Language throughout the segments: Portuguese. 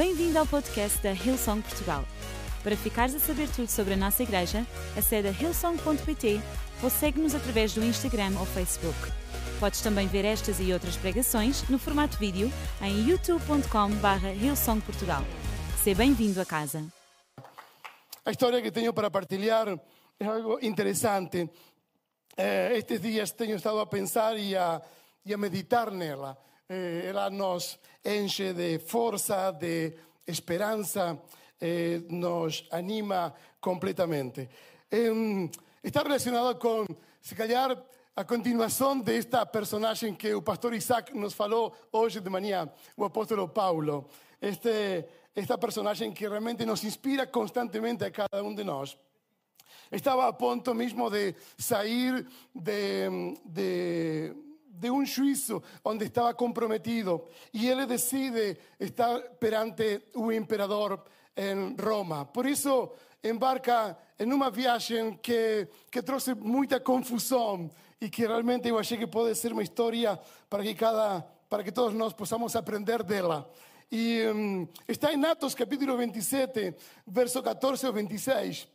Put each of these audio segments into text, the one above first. Bem-vindo ao podcast da Hillsong Portugal. Para ficares a saber tudo sobre a nossa igreja, acede a hillsong.pt ou segue-nos através do Instagram ou Facebook. Podes também ver estas e outras pregações no formato vídeo em youtube.com/hillsongportugal. Seja bem-vindo a casa. A história que tenho para partilhar é algo interessante. Estes dias tenho estado a pensar e a meditar nela. Ela nos enche de força, de esperança, nos anima completamente. Está relacionado com, se calhar, a continuação desta personagem que o pastor Isaac nos falou hoje de manhã, o apóstolo Paulo. Esta personagem que realmente nos inspira constantemente a cada um de nós. Estava a ponto mesmo de sair de um juízo onde estava comprometido. E ele decide estar perante o imperador em Roma. Por isso, embarca em uma viagem que trouxe muita confusão e que realmente eu achei que pode ser uma história para que todos nós possamos aprender dela. E está em Atos, capítulo 27, verso 14 ao 26.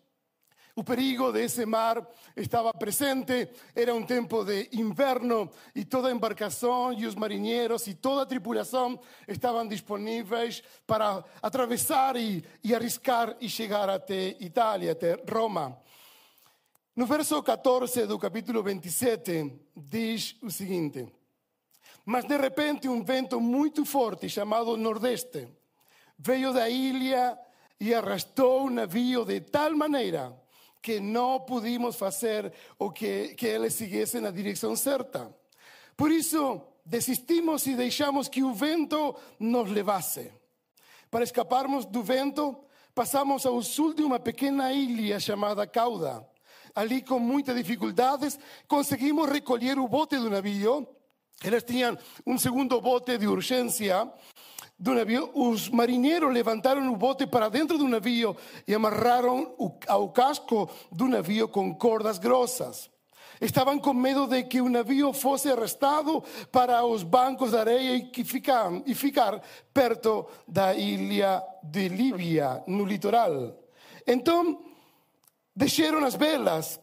O perigo desse mar estava presente, era um tempo de inverno e toda a embarcação e os marinheiros e toda a tripulação estavam disponíveis para atravessar e arriscar e chegar até Itália, até Roma. No verso 14 do capítulo 27 diz o seguinte: mas de repente um vento muito forte chamado Nordeste veio da ilha e arrastou o navio de tal maneira que não pudimos fazer o que eles seguissem na direção certa. Por isso, desistimos e deixamos que o vento nos levasse. Para escaparmos do vento, passamos ao sul de uma pequena ilha chamada Cauda. Ali, com muitas dificuldades, conseguimos recolher o bote do navio. Eles tinham um segundo bote de urgência do navio. Os marinheiros levantaram o bote para dentro do navio e amarraram ao casco do navio com cordas grossas. Estavam com medo de que o navio fosse arrastado para os bancos de areia e ficar perto da ilha de Líbia, no litoral. Então, deixaram as velas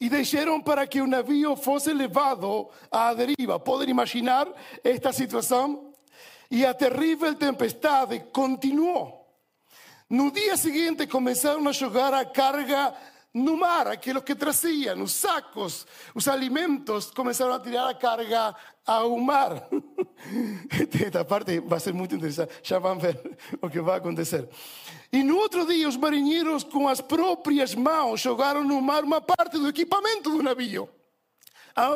e deixaram para que o navio fosse levado à deriva. Podem imaginar esta situação? E a terrível tempestade continuou. No dia seguinte começaram a jogar a carga no mar, aqueles que traziam, os sacos, os alimentos, começaram a tirar a carga ao mar. Esta parte vai ser muito interessante, já vão ver o que vai acontecer. E no outro dia os marinheiros com as próprias mãos jogaram no mar uma parte do equipamento do navio.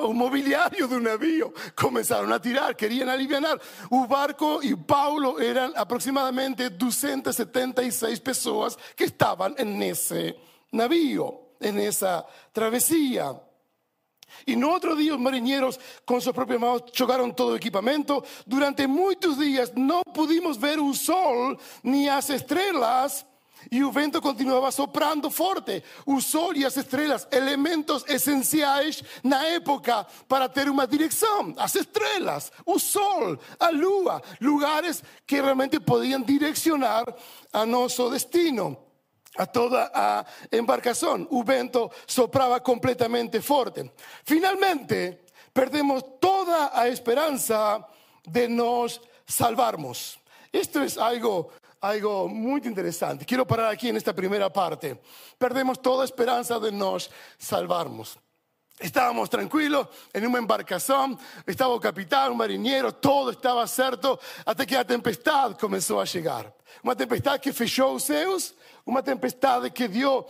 O mobiliário do navio começaram a tirar, queriam aliviar. O barco e Paulo eram aproximadamente 276 pessoas que estavam nesse navio, nessa travessia. E no outro dia os marinheiros com suas próprias mãos jogaram todo o equipamento. Durante muitos dias não pudimos ver o sol nem as estrelas. E o vento continuava soprando forte. O sol e as estrelas, elementos essenciais na época para ter uma direção. As estrelas, o sol, a lua, lugares que realmente podiam direcionar a nosso destino, a toda a embarcação. O vento soprava completamente forte. Finalmente, perdemos toda a esperança de nos salvarmos. Isto é algo muito interessante. Quero parar aqui nesta primeira parte. Perdemos toda a esperança de nos salvarmos. Estábamos tranquilos em uma embarcação, estava o capitão, o marinheiro, todo estava certo, até que a tempestade começou a chegar. Uma tempestade que fechou os céus, uma tempestade que deu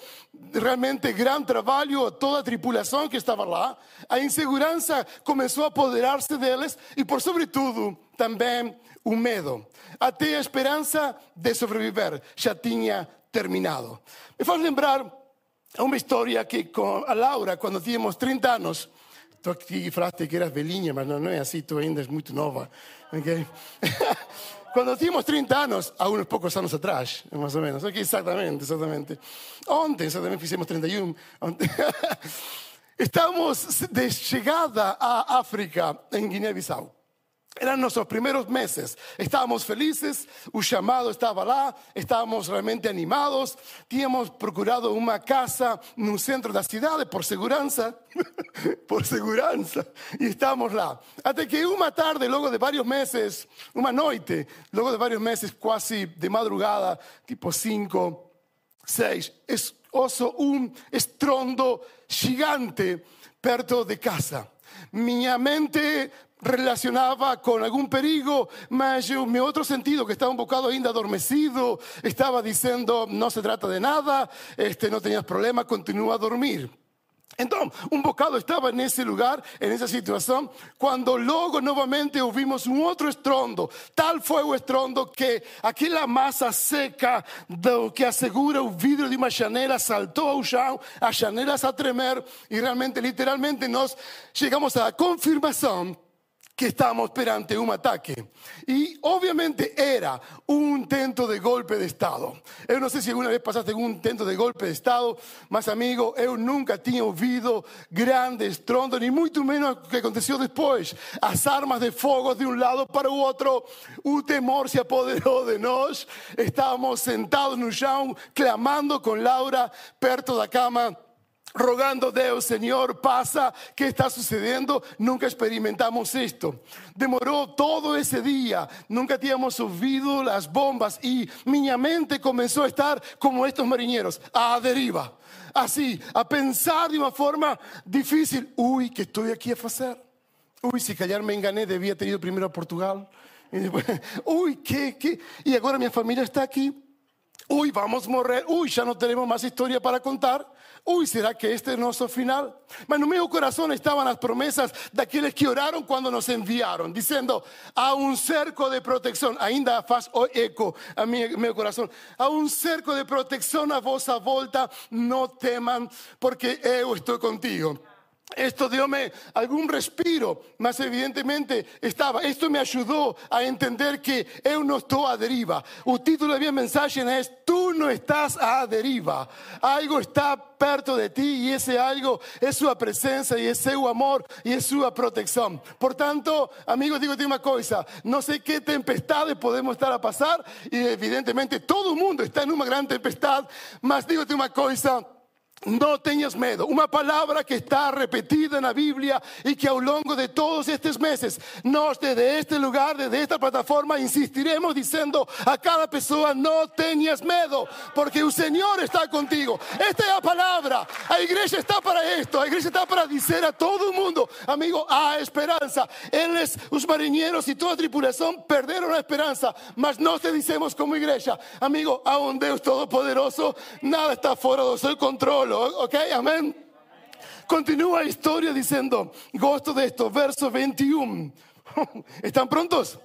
realmente grande trabalho a toda a tripulação que estava lá. A insegurança começou a apoderar-se deles e, por sobretudo, também o medo. Até a esperança de sobreviver já tinha terminado. Me faz lembrar uma história que com a Laura, quando tínhamos 30 anos, tu aqui falaste que eras velhinha, mas não é assim, tu ainda és muito nova. Okay? Quando tínhamos 30 anos, há uns poucos anos atrás, mais ou menos. Okay, exatamente. Ontem, exatamente, fizemos 31. Ontem. Estamos de chegada à África, em Guiné-Bissau. Eran nuestros primeros meses, estábamos felices, el llamado estaba lá, estábamos realmente animados, teníamos procurado una casa en un centro de la ciudad por seguridad, y estábamos lá. Hasta que una tarde, luego de varios meses, una noche, luego de varios meses, casi de madrugada, tipo 5, 6, escucho un estrondo gigante perto de casa. Mi mente relacionaba con algún perigo, mas mi otro sentido, que estaba un bocado ainda adormecido, estaba diciendo, no se trata de nada, no tenías problema, continúa a dormir. Entonces, un bocado estaba en ese lugar, en esa situación, cuando luego nuevamente ouvimos un otro estrondo. Tal fue el estrondo que aquella masa seca que asegura el vidrio de una janela saltó al chão, las janelas a tremer, y realmente, literalmente, nos llegamos a la confirmación que estábamos perante un ataque. Y obviamente era un intento de golpe de Estado. Yo no sé si alguna vez pasaste un intento de golpe de Estado, mas amigo, yo nunca tenía oído grande estrondo, ni mucho menos lo que aconteció después. Las armas de fuego de un lado para el otro, un temor se apoderó de nosotros. Estábamos sentados en un chão, clamando con Laura, perto de la cama, rogando a Deus, Senhor, passa, que está sucedendo? Nunca experimentamos isto. Demorou todo esse dia, nunca tínhamos ouvido as bombas e minha mente começou a estar como estes marinheiros, à deriva, assim, a pensar de uma forma difícil. Ui, que estou aqui a fazer? Ui, se calhar me enganei, devia ter ido primeiro a Portugal. E depois, ui, que? E agora minha família está aqui. Ui, vamos morrer. Ui, já não teremos mais história para contar. Ui, será que este é nosso final? Mas no meu coração estavam as promessas daqueles que oraram quando nos enviaram, dizendo, há um cerco de proteção, ainda faz eco a meu coração, há um cerco de proteção à vossa volta, não temam, porque eu estou contigo. Esto dióme algún respiro, mas evidentemente estaba. Esto me ayudó a entender que yo no estoy a deriva. El título de mi mensaje es, tú no estás a deriva. Algo está perto de ti y ese algo es su presencia y es su amor y es su protección. Por tanto, amigos, digo una cosa, no sé qué tempestades podemos estar a pasar y evidentemente todo el mundo está en una gran tempestad, mas digo una cosa, no tengas miedo. Una palabra que está repetida en la Biblia y que a lo largo de todos estos meses, nos desde este lugar, desde esta plataforma, insistiremos diciendo a cada persona, no tengas miedo, porque el Señor está contigo. Esta es la palabra. La iglesia está para esto. La iglesia está para decir a todo el mundo, amigo, a esperanza. Ellos, los marineros y toda tripulación perdieron la esperanza, mas no te decimos como iglesia, amigo, a un Dios todopoderoso, nada está fuera de su control. Ok, amén. Continúa la historia diciendo, gosto de esto, verso 21. ¿Están prontos?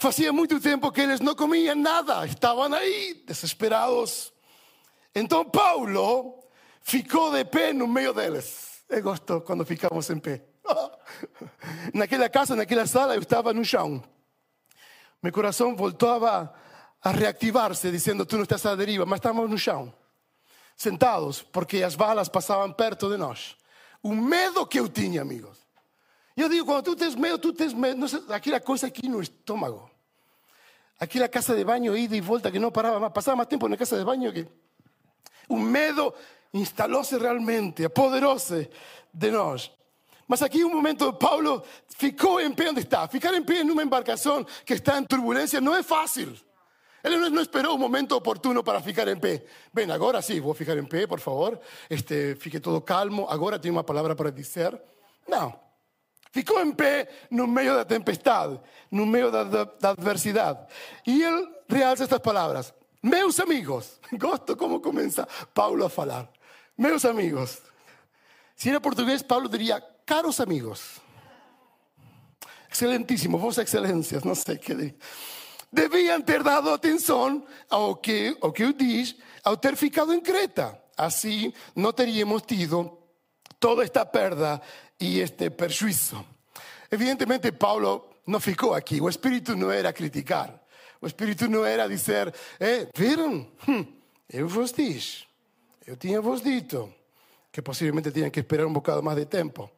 Hacía mucho tiempo que ellos no comían nada, estaban ahí desesperados. Entonces Paulo ficó de pé en medio de ellos. Es gosto cuando ficamos en pé. En aquella casa, en aquella sala, yo estaba en un chão. Mi corazón voltaba a reactivarse diciendo, tú no estás a deriva, mas estamos en un chão, sentados, porque as balas passavam perto de nós. O medo que eu tinha, amigos. Eu digo, quando tu tens medo. Não sei, aquela coisa aqui no estômago. Aquela casa de banho, ida e volta, que não parava mais. Passava mais tempo na casa de banho que... O medo instalou-se realmente, apoderou-se de nós. Mas aqui um momento, Paulo ficou em pé onde está. Ficar em pé numa embarcação que está em turbulência não é fácil. Él no esperó un momento oportuno para ficar en pie. Ven, ahora sí, voy a ficar en pie, por favor. Fique todo calmo. Ahora tengo una palabra para decir. No. Ficó en pie en medio de la tempestad, en medio de la adversidad. Y él realza estas palabras. Meus amigos. Gosto cómo comienza Paulo a falar. Meus amigos. Si era portugués, Paulo diría, caros amigos. Excelentísimo, vos excelencias, no sé qué diría. Deviam ter dado atenção ao que eu disse, ao ter ficado em Creta. Assim, não teríamos tido toda esta perda e este prejuízo. Evidentemente, Paulo não ficou aqui. O espírito não era criticar. O espírito não era dizer, viram? Eu vos disse. Eu tinha vos dito que possivelmente tinham que esperar um bocado mais de tempo.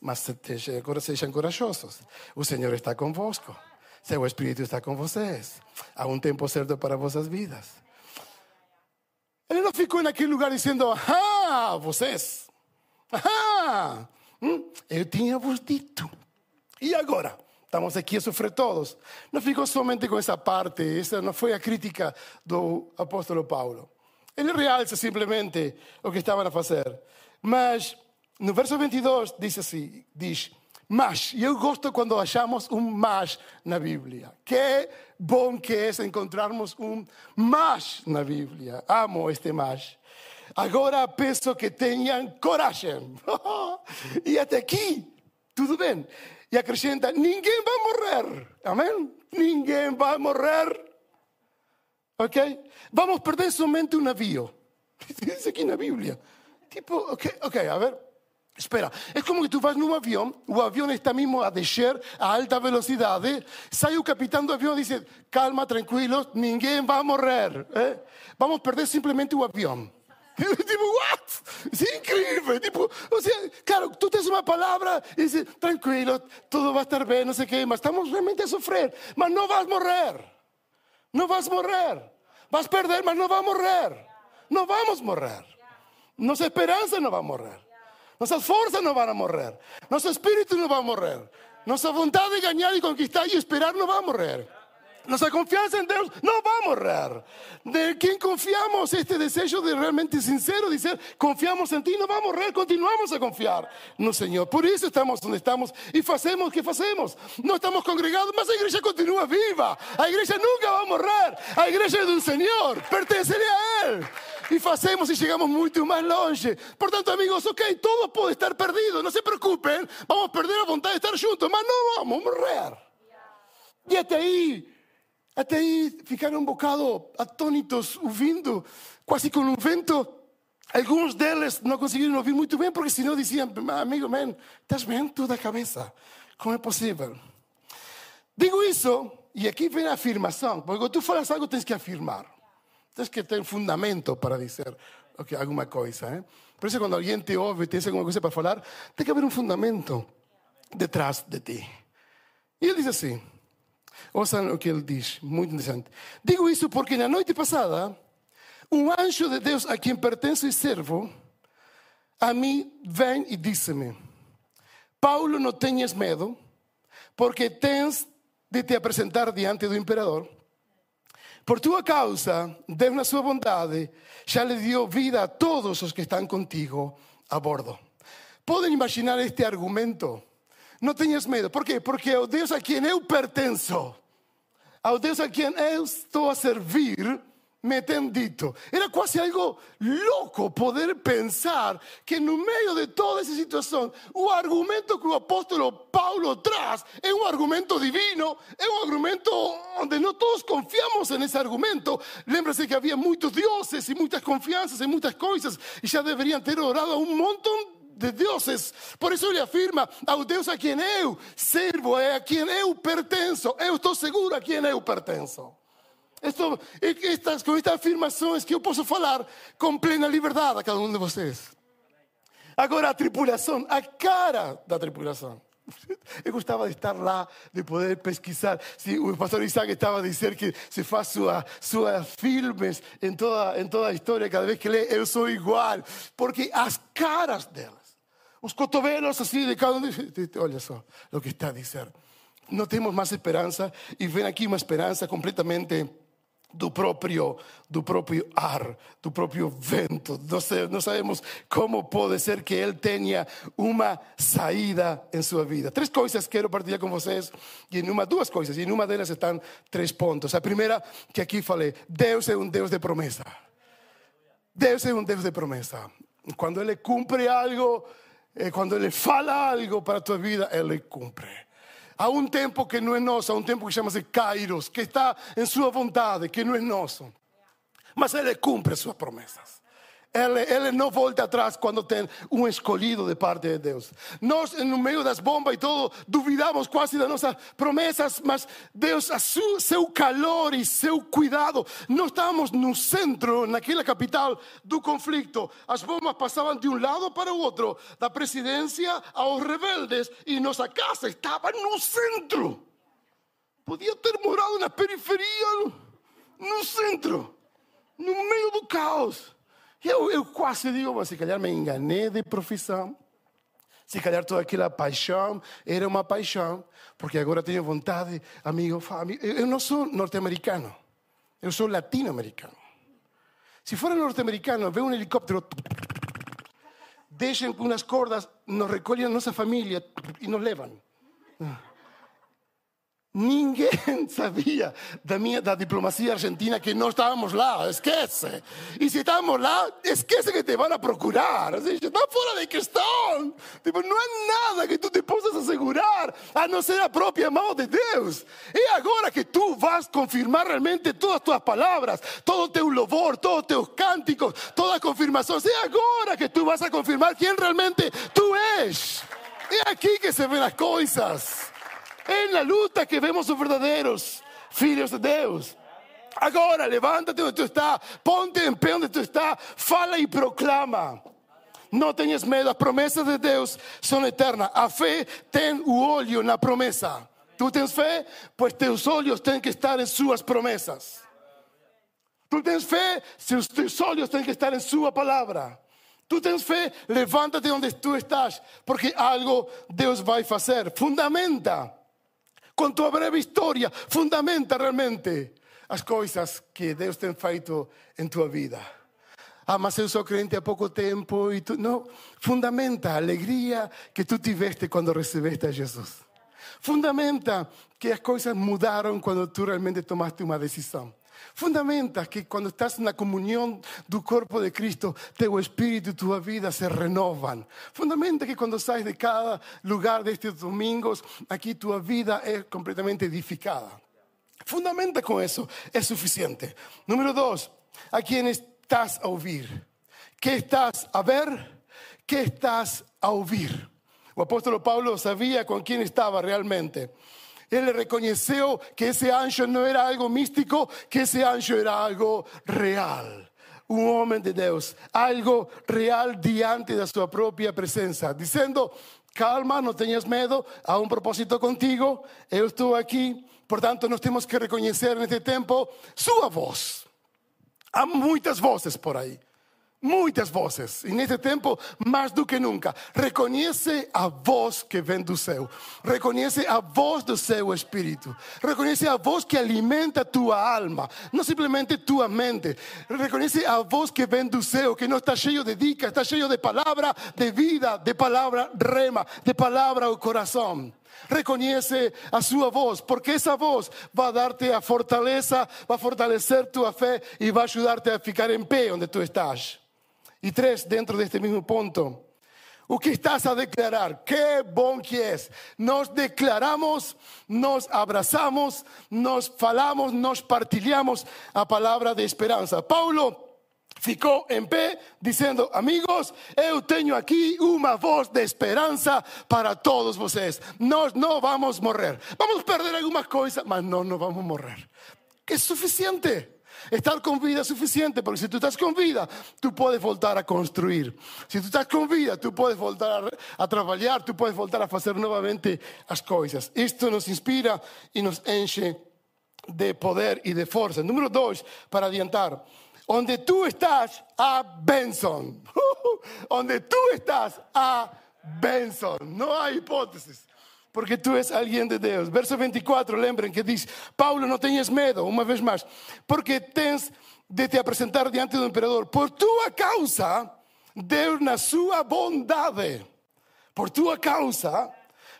mas sejam corajosos. O Senhor está convosco. Seu Espírito está com vocês. Há um tempo certo para vossas vidas. Ele não ficou naquele lugar dizendo, ah, vocês, ah, eu tinha vos dito. E agora? Estamos aqui a sofrer todos. Não ficou somente com essa parte, essa não foi a crítica do apóstolo Paulo. Ele realça simplesmente o que estavam a fazer. Mas, no verso 22, diz assim, mas, e eu gosto quando achamos um mas na Bíblia. Que bom que é encontrarmos um mas na Bíblia. Amo este mas. Agora peço que tenham coragem. E até aqui, tudo bem. E acrescenta, ninguém vai morrer. Amém? Ninguém vai morrer. Ok? Vamos perder somente um navio. Isso aqui na Bíblia. Tipo, ok, a ver. Espera, é como que tu vas num avião, o avião está mesmo a descer a alta velocidade, sai o capitão do avião e diz, calma, tranquilos, ninguém vai morrer. É? Vamos perder simplesmente o avião. Tipo, what? Isso é incrível. Tipo, ou seja, claro, tu tens uma palavra e diz, tranquilo, tudo vai estar bem, não sei o quê, mas estamos realmente a sofrer. Mas não vais morrer. Não vais morrer. Vais perder, mas não vais morrer. Não vamos morrer. Nossa esperança não vai morrer. Nossas forças não vão morrer. Nosso espírito não vai morrer. Nossa vontade de ganhar e conquistar e esperar não vai morrer. Nossa confiança em Deus não vai morrer. De quem confiamos, este desejo de realmente sincero, de dizer, confiamos em ti, não vai morrer, continuamos a confiar no Senhor. Por isso estamos onde estamos e fazemos o que fazemos. Não estamos congregados, mas a igreja continua viva. A igreja nunca vai morrer. A igreja é do Senhor, pertence a Ele. E fazemos e chegamos muito mais longe. Portanto, amigos, ok, todo pode estar perdido. Não se preocupem, vamos perder a vontade de estar juntos, mas não vamos morrer. E até aí ficaram um bocado atônitos, ouvindo, quase com um vento. Alguns deles não conseguiram ouvir muito bem, porque senão diziam, amigo, man, estás vendo da cabeça. Como é possível? Digo isso, e aqui vem a afirmação, porque quando tu falas algo, tens que afirmar. Tens que ter fundamento para dizer okay, alguma coisa. Por isso, quando alguém te ouve e tem alguma coisa para falar, tem que haver um fundamento detrás de ti. E ele diz assim, ouçam o que ele diz, muito interessante. Digo isso porque na noite passada, um anjo de Deus a quem pertenço e servo, a mim vem e disse-me, Paulo, não tenhas medo, porque tens de te apresentar diante do imperador. Por tua causa, Deus na sua bondade, já lhe deu vida a todos os que estão contigo a bordo. Podem imaginar este argumento? Não tenhas medo. Por quê? Porque ao Deus a quem eu pertenço, ao Deus a quem eu estou a servir, me tem dito. Era quase algo louco poder pensar que no meio de toda essa situação, o argumento que o apóstolo Paulo traz é um argumento divino, é um argumento onde não todos confiamos nesse argumento. Lembra-se que havia muitos deuses e muitas confianças em muitas coisas e já deveriam ter orado a um montão de deuses. Por isso ele afirma, ao Deus a quem eu servo, é a quem eu pertenço, eu estou seguro a quem eu pertenço. Com estas afirmações que eu posso falar com plena liberdade a cada um de vocês. Agora a tripulação, a cara da tripulação. Eu gostava de estar lá, de poder pesquisar. O pastor Isaac estava a dizer que se faz suas filmes em toda a história, cada vez que lê, eu sou igual. Porque as caras delas, os cotovelos assim de cada um. Olha só o que está a dizer. Não temos mais esperança e vem aqui uma esperança completamente do próprio ar, do próprio vento. Não sabemos como pode ser que ele tenha uma saída em sua vida. Três coisas quero partilhar com vocês, e em uma delas estão três pontos. A primeira que aqui falei, Deus é um Deus de promessa. Deus é um Deus de promessa. Quando Ele cumpre algo, quando Ele fala algo para a tua vida, Ele cumpre. Há um tempo que não é nosso, há um tempo que chama-se Kairos, que está em sua vontade, que não é nosso. Mas Ele cumpre suas promessas. Ele não volta atrás quando tem um escolhido de parte de Deus. Nós, no meio das bombas e tudo, duvidamos quase das nossas promessas, mas Deus, seu calor e seu cuidado. Nós estávamos no centro, naquela capital do conflito. As bombas passavam de um lado para o outro, da presidência aos rebeldes, e nossa casa estava no centro. Podia ter morado na periferia, no centro, no meio do caos. Eu quase digo, mas se calhar me enganei de profissão. Se calhar toda aquela paixão era uma paixão. Porque agora tenho vontade, amigo, família. Eu não sou norte-americano. Eu sou latino-americano. Se for norte-americano, vê um helicóptero. Deixem umas cordas, nos recolhem a nossa família e nos levam. Ninguém sabia da diplomacia argentina que nós estávamos lá, esquece. E se estávamos lá, esquece que te vão a procurar. Ou seja, está fora de questão. Tipo, não há nada que tu te possas assegurar, a não ser a própria mão de Deus. É agora que tu vas confirmar realmente todas as tuas palavras, todo o teu louvor, todos os teus cânticos, todas as confirmações. É agora que tu vas a confirmar quem realmente tu és. É aqui que se vêem as coisas. É na luta que vemos os verdadeiros filhos de Deus. Agora, levanta-te onde tu estás, ponte em pé onde tu estás, fala e proclama. Não tenhas medo, as promessas de Deus são eternas. A fé tem o olho na promessa. Tu tens fé? Pois teus olhos têm que estar em suas promessas. Tu tens fé? Teus olhos têm que estar em sua palavra. Tu tens fé? Levanta-te onde tu estás, porque algo Deus vai fazer. Fundamenta. Com tua breve história, fundamenta realmente as coisas que Deus tem feito em tua vida. Ah, mas eu sou crente há pouco tempo. E tu... Não, fundamenta a alegria que tu tiveste quando recebeste a Jesus. Fundamenta que as coisas mudaram quando tu realmente tomaste uma decisão. Fundamenta que quando estás na comunhão do corpo de Cristo, teu espírito e tua vida se renovam. Fundamenta que quando sais de cada lugar destes domingos, aqui tua vida é completamente edificada. Fundamenta com isso, é suficiente. Número 2, a quem estás a ouvir? Que estás a ver? Que estás a ouvir? O apóstolo Paulo sabia com quem estava realmente. Ele reconheceu que esse anjo não era algo místico, que esse anjo era algo real. Um homem de Deus, algo real diante da sua própria presença, dizendo, calma, não tenhas medo, há um propósito contigo, eu estou aqui. Portanto, nós temos que reconhecer neste tempo sua voz. Há muitas vozes por aí. Muitas vozes, e neste tempo mais do que nunca, reconhece a voz que vem do céu, reconhece a voz do seu espírito, reconhece a voz que alimenta tua alma, não simplesmente tua mente, reconhece a voz que vem do céu, que não está cheio de dicas, está cheio de palavra, de vida, de palavra rema, de palavra ao coração. Reconhece a sua voz, porque essa voz vai dar-te a fortaleza, vai fortalecer tua fé e vai ajudar-te a ficar em pé onde tu estás. E 3, dentro deste mesmo ponto, o que estás a declarar? Que bom que é. Nós declaramos, nós abraçamos, nós falamos, nós partilhamos a palavra de esperança. Paulo ficou em pé dizendo, amigos, eu tenho aqui uma voz de esperança para todos vocês. Nós não vamos morrer. Vamos perder algumas coisas, mas não vamos morrer. É suficiente. Estar com vida é suficiente, porque se tu estás com vida, tu podes voltar a construir. Se tu estás com vida, tu podes voltar a trabalhar, tu podes voltar a fazer novamente as coisas. Isto nos inspira e nos enche de poder e de força. Número 2, para adiantar. Onde tu estás, há bênção. Onde tu estás, há bênção. Não há hipóteses. Porque tu és alguém de Deus. Verso 24, lembrem que diz, Paulo, não tenhas medo, uma vez mais, porque tens de te apresentar diante do imperador. Por tua causa, Deus na sua bondade, por tua causa,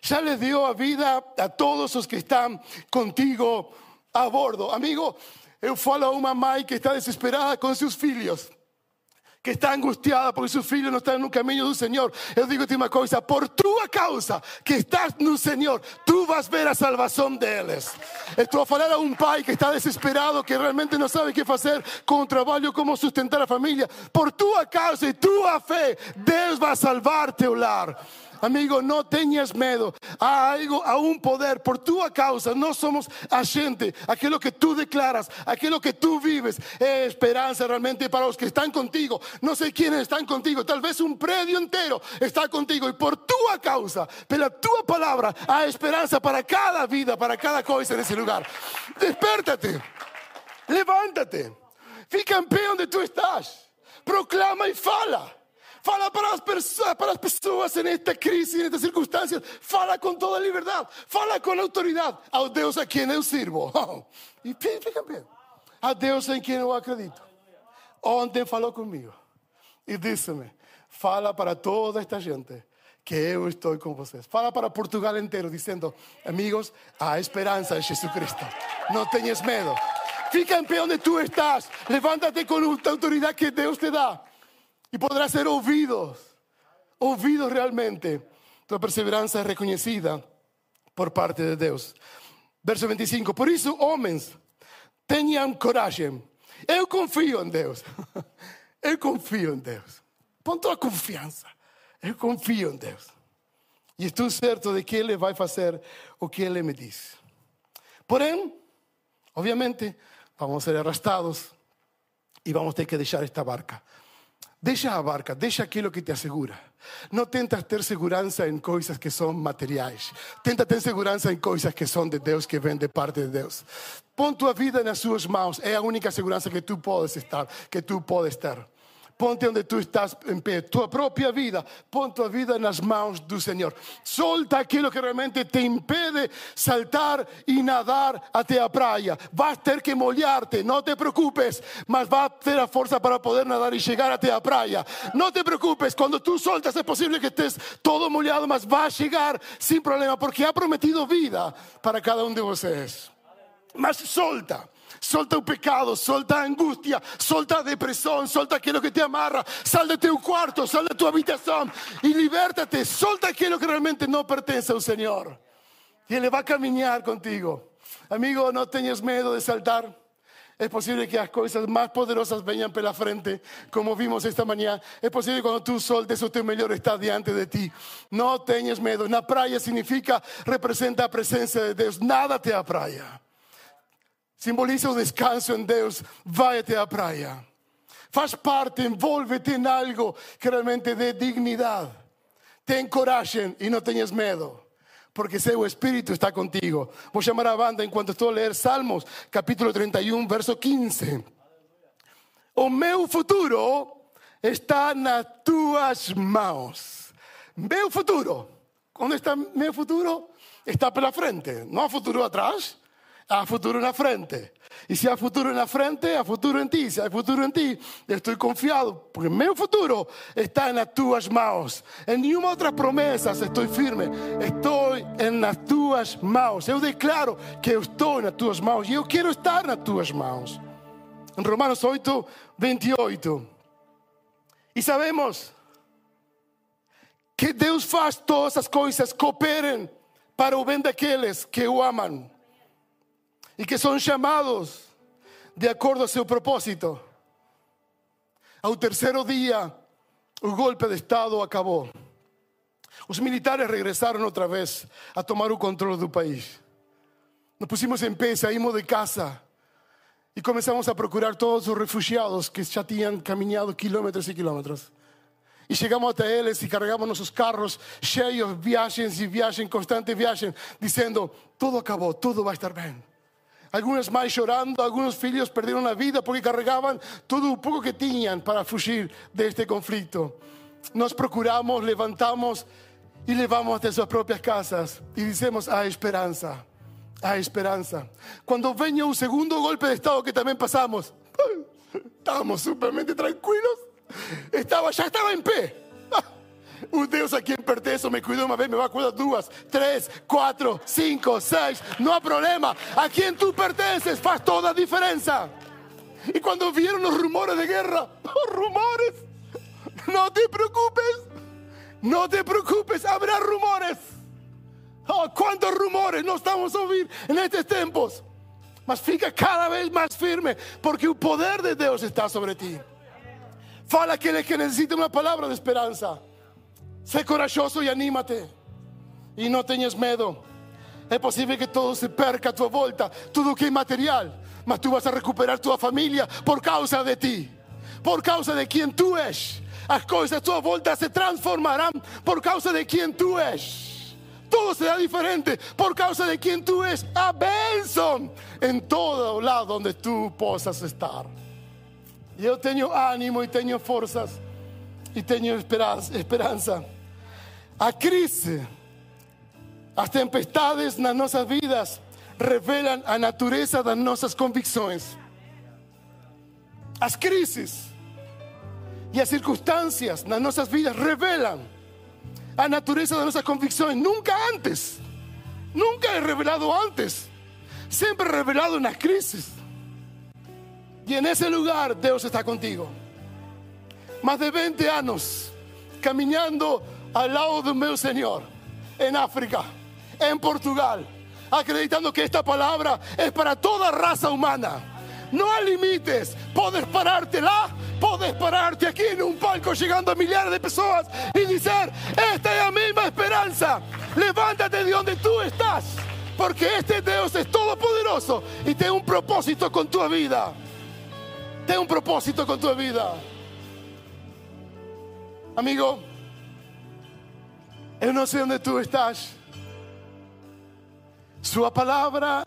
já lhe deu a vida a todos os que estão contigo a bordo. Amigo, eu falo a uma mãe que está desesperada com seus filhos. que está angustiada porque seus filhos não estão no caminho do Senhor, eu digo-te uma coisa: por tua causa que estás no Senhor, tu vais ver a salvação deles. Estou a falar a um pai que está desesperado, que realmente não sabe o que fazer com o trabalho, como sustentar a família. Por tua causa e tua fé, Deus vai salvar teu lar. Amigo, não tenhas medo. Há algo, há um poder. Por tua causa, nós somos a gente. Aquilo que tu declaras, aquilo que tu vives, é esperança realmente para os que estão contigo. Não sei quiénes estão contigo. Talvez um prédio inteiro está contigo. E por tua causa, pela tua palavra, há esperança para cada vida, para cada coisa nesse lugar. Desperta-te. Levanta-te. Fica em pé onde tu estás. Proclama e fala. Fala para as pessoas nesta crise, nestas circunstâncias. Fala com toda a liberdade. Fala com a autoridade. Ao Deus a quem eu sirvo. E fica bem. A Deus em quem eu acredito. Ontem falou comigo. E disse-me: fala para toda esta gente que eu estou com vocês. Fala para Portugal inteiro, dizendo: amigos, há esperança em Jesus Cristo. Não tenhas medo. Fica em pé onde tu estás. Levanta-te com a autoridade que Deus te dá. E podrá ser ouvidos realmente. Tua perseverança é reconhecida por parte de Deus. Verso 25. Por isso, homens, tenham coragem. Eu confio em Deus. Eu confio em Deus. Põe tua confiança. Eu confio em Deus. E estou certo de que Ele vai fazer o que Ele me diz. Porém, obviamente, vamos ser arrastados e vamos ter que deixar esta barca. Deixa a barca, deixa aquilo que te assegura. Não tentas ter segurança em coisas que são materiais. Tenta ter segurança em coisas que são de Deus, que vêm de parte de Deus. Põe tua vida nas suas mãos. É a única segurança que tu podes estar, que tu podes ter. Ponte onde tu estás em pé. Tua própria vida. Põe tua vida nas mãos do Senhor. Solta aquilo que realmente te impede saltar e nadar até a praia. Vas ter que molhar-te. Não te preocupes. Mas vas ter a força para poder nadar e chegar até a praia. Não te preocupes. Quando tu soltas, é possível que estés todo molhado, mas vas chegar sem problema, porque ha prometido vida para cada um de vocês. Mas solta. Solta o pecado, solta a angústia, solta a depressão, solta aquilo que te amarra. Sai do teu quarto, sai da tua habitação e liberta-te. Solta aquilo que realmente não pertence ao Senhor. E Ele vai caminhar contigo. Amigo, não tenhas medo de saltar. É possível que as coisas mais poderosas venham pela frente, como vimos esta manhã. É possível que quando tu soltes, o teu melhor está diante de ti. Não tenhas medo. Na praia representa a presença de Deus. Nada até a praia. Simboliza o descanso em Deus. Vai até a praia. Faz parte, envolve-te em algo que realmente dê dignidade. Tem coragem e não tenhas medo, porque seu Espírito está contigo. Vou chamar a banda enquanto estou a ler Salmos, capítulo 31, verso 15. O meu futuro está nas tuas mãos. Meu futuro. Onde está meu futuro? Está pela frente. Não há futuro atrás. Há futuro na frente. E se há futuro na frente, há futuro em ti. Se há futuro em ti, estou confiado, porque meu futuro está nas tuas mãos. Em nenhuma outra promessa estou firme. Estou nas tuas mãos. Eu declaro que eu estou nas tuas mãos e eu quero estar nas tuas mãos. Em Romanos 8, 28. E sabemos que Deus faz todas as coisas cooperem para o bem daqueles que o amam e que são chamados de acordo ao seu propósito. Ao terceiro dia, o golpe de Estado acabou. Os militares regressaram outra vez a tomar o controle do país. Nos pusimos em pé, saímos de casa e começamos a procurar todos os refugiados que já tinham caminhado quilômetros e quilômetros. E chegamos até eles e carregamos nossos carros cheios, viagens e viagens, constante viagem, dizendo: tudo acabou, tudo vai estar bem. Algunas más llorando, algunos filhos perderam a vida porque carregaban todo o pouco que tinham para fugir deste conflicto. Nos procuramos, levantamos e levamos até suas próprias casas e dizemos: há esperança, há esperanza. Quando venha o segundo golpe de Estado que também passamos, estábamos supermente tranquilos, já estava em pé. O Deus a quem pertenço me cuidou uma vez, me vai cuidar duas, três, quatro, cinco, seis. Não há problema. A quem tu pertences faz toda a diferença. E quando vieram os rumores de guerra, os rumores, No te preocupes, no te preocupes, habrá rumores. Oh, cuántos rumores no estamos a ouvir en estos tiempos. Mas fica cada vez más firme, porque el poder de Dios está sobre ti. Fala a aquellos que necesitan una palabra de esperanza. Sé corajoso y anímate. Y no tengas miedo. Es posible que todo se perca a tu vuelta, todo que es material, mas tú vas a recuperar tu familia por causa de ti, por causa de quien tú eres. Las cosas a tu vuelta se transformarán por causa de quien tú eres. Todo será diferente por causa de quien tú eres. Abençoe en todo lado donde tú puedas estar. Yo tengo ánimo y tengo fuerzas y tengo esperanza. A crisis, las tempestades en nuestras vidas revelan a naturaleza de nuestras convicciones. Las crisis y las circunstancias en nuestras vidas revelan a naturaleza de nuestras convicciones. Nunca antes, nunca he revelado antes, siempre he revelado en las crisis. Y en ese lugar Dios está contigo. Más de 20 años caminando al lado de mi Señor en África, en Portugal, acreditando que esta palabra es para toda raza humana. No hay límites. Puedes pararte lá, puedes pararte aquí en un palco llegando a millares de personas y decir: esta es la misma esperanza. Levántate de donde tú estás, porque este Dios es todopoderoso y tiene un propósito con tu vida. Tiene un propósito con tu vida. Amigo, yo no sé dónde tú estás. Su palabra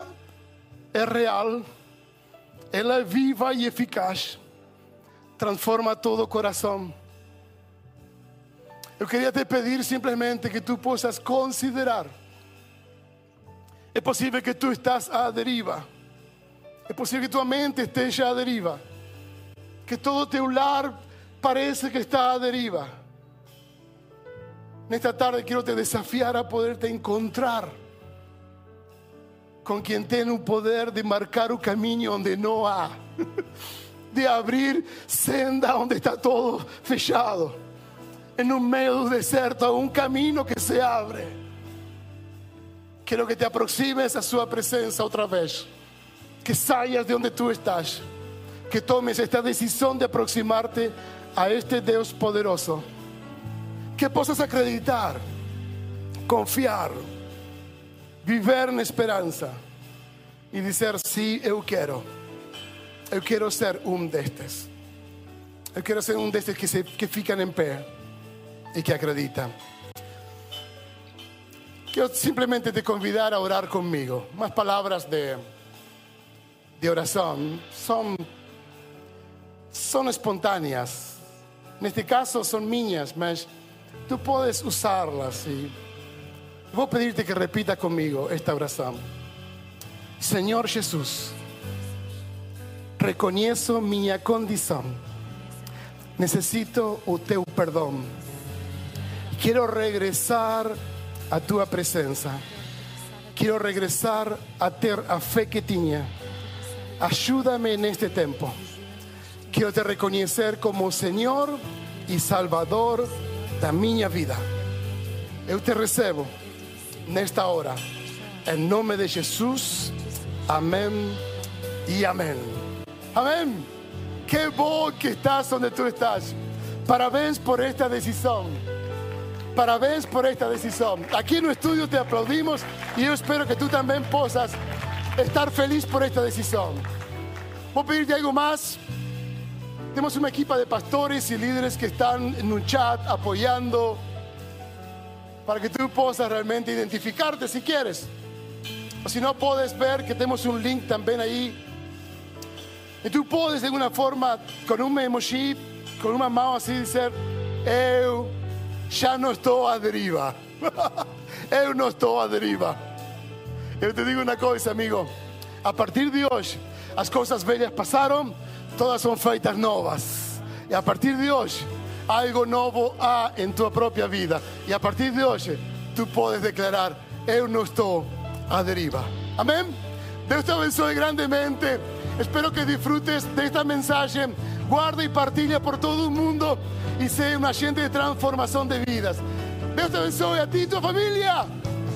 es real. Ela é viva e eficaz. Transforma todo o coração. Eu queria te pedir simplesmente que tu possas considerar. É possível que tu estás à deriva. É possível que tua mente esteja à deriva. Que todo teu lar parece que está à deriva. Nesta tarde quero te desafiar a poder te encontrar com quem tem o poder de marcar o caminho onde não há, de abrir senda onde está todo fechado. Em um meio do deserto há um caminho que se abre. Quero que te aproximes à sua presença outra vez, que saias de onde tu estás, que tomes esta decisão de aproximar-te a este Deus poderoso, que possas acreditar, confiar, viver na esperança e dizer: sim, eu quero. Eu quero ser um destes. Eu quero ser um destes que ficam em pé e que acreditam. Quero simplesmente te convidar a orar comigo. Umas palavras de oração são espontâneas. Neste caso são minhas, mas tu podes usá-las e vou pedirte que repita comigo esta oração. Senhor Jesus, reconheço minha condição. Necessito o teu perdão. Quero regressar à tua presença. Quero regressar a ter a fé que tinha. Ajuda-me neste tempo. Quero te reconhecer como Senhor e Salvador da minha vida. Eu te recebo nesta hora, em nome de Jesus. Amém e amém. Amém. Que bom que estás onde tu estás. Parabéns por esta decisão. Parabéns por esta decisão. Aqui no estúdio te aplaudimos e eu espero que tu também possas estar feliz por esta decisão. Vou pedir-te algo mais. Temos uma equipa de pastores e líderes que estão no chat apoiando, para que tú puedas realmente identificarte si quieres. O si no, puedes ver que tenemos un link también ahí. Y tú puedes de alguna forma, con un emoji, con una mano así, decir: eu ya no estoy a deriva. Eu no estoy a deriva. Yo te digo una cosa, amigo. A partir de hoy, las cosas bellas pasaron, todas son feitas nuevas. Y a partir de hoy, algo novo há em tua própria vida. E a partir de hoje, tu podes declarar: eu não estou à deriva. Amém? Deus te abençoe grandemente. Espero que disfrutes desta mensagem guarda y partilha por todo el mundo y sea un agente de transformación de vidas. Dios te bendiga a ti y tu familia.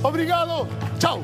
Obrigado. Chao.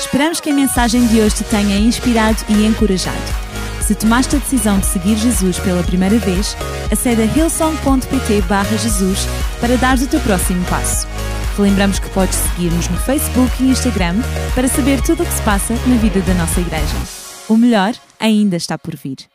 Esperamos que a mensagem de hoje te tenha inspirado e encorajado. Se tomaste a decisão de seguir Jesus pela primeira vez, acede a hillsong.pt/Jesus para dar o teu próximo passo. Te lembramos que podes seguir-nos no Facebook e Instagram para saber tudo o que se passa na vida da nossa igreja. O melhor ainda está por vir.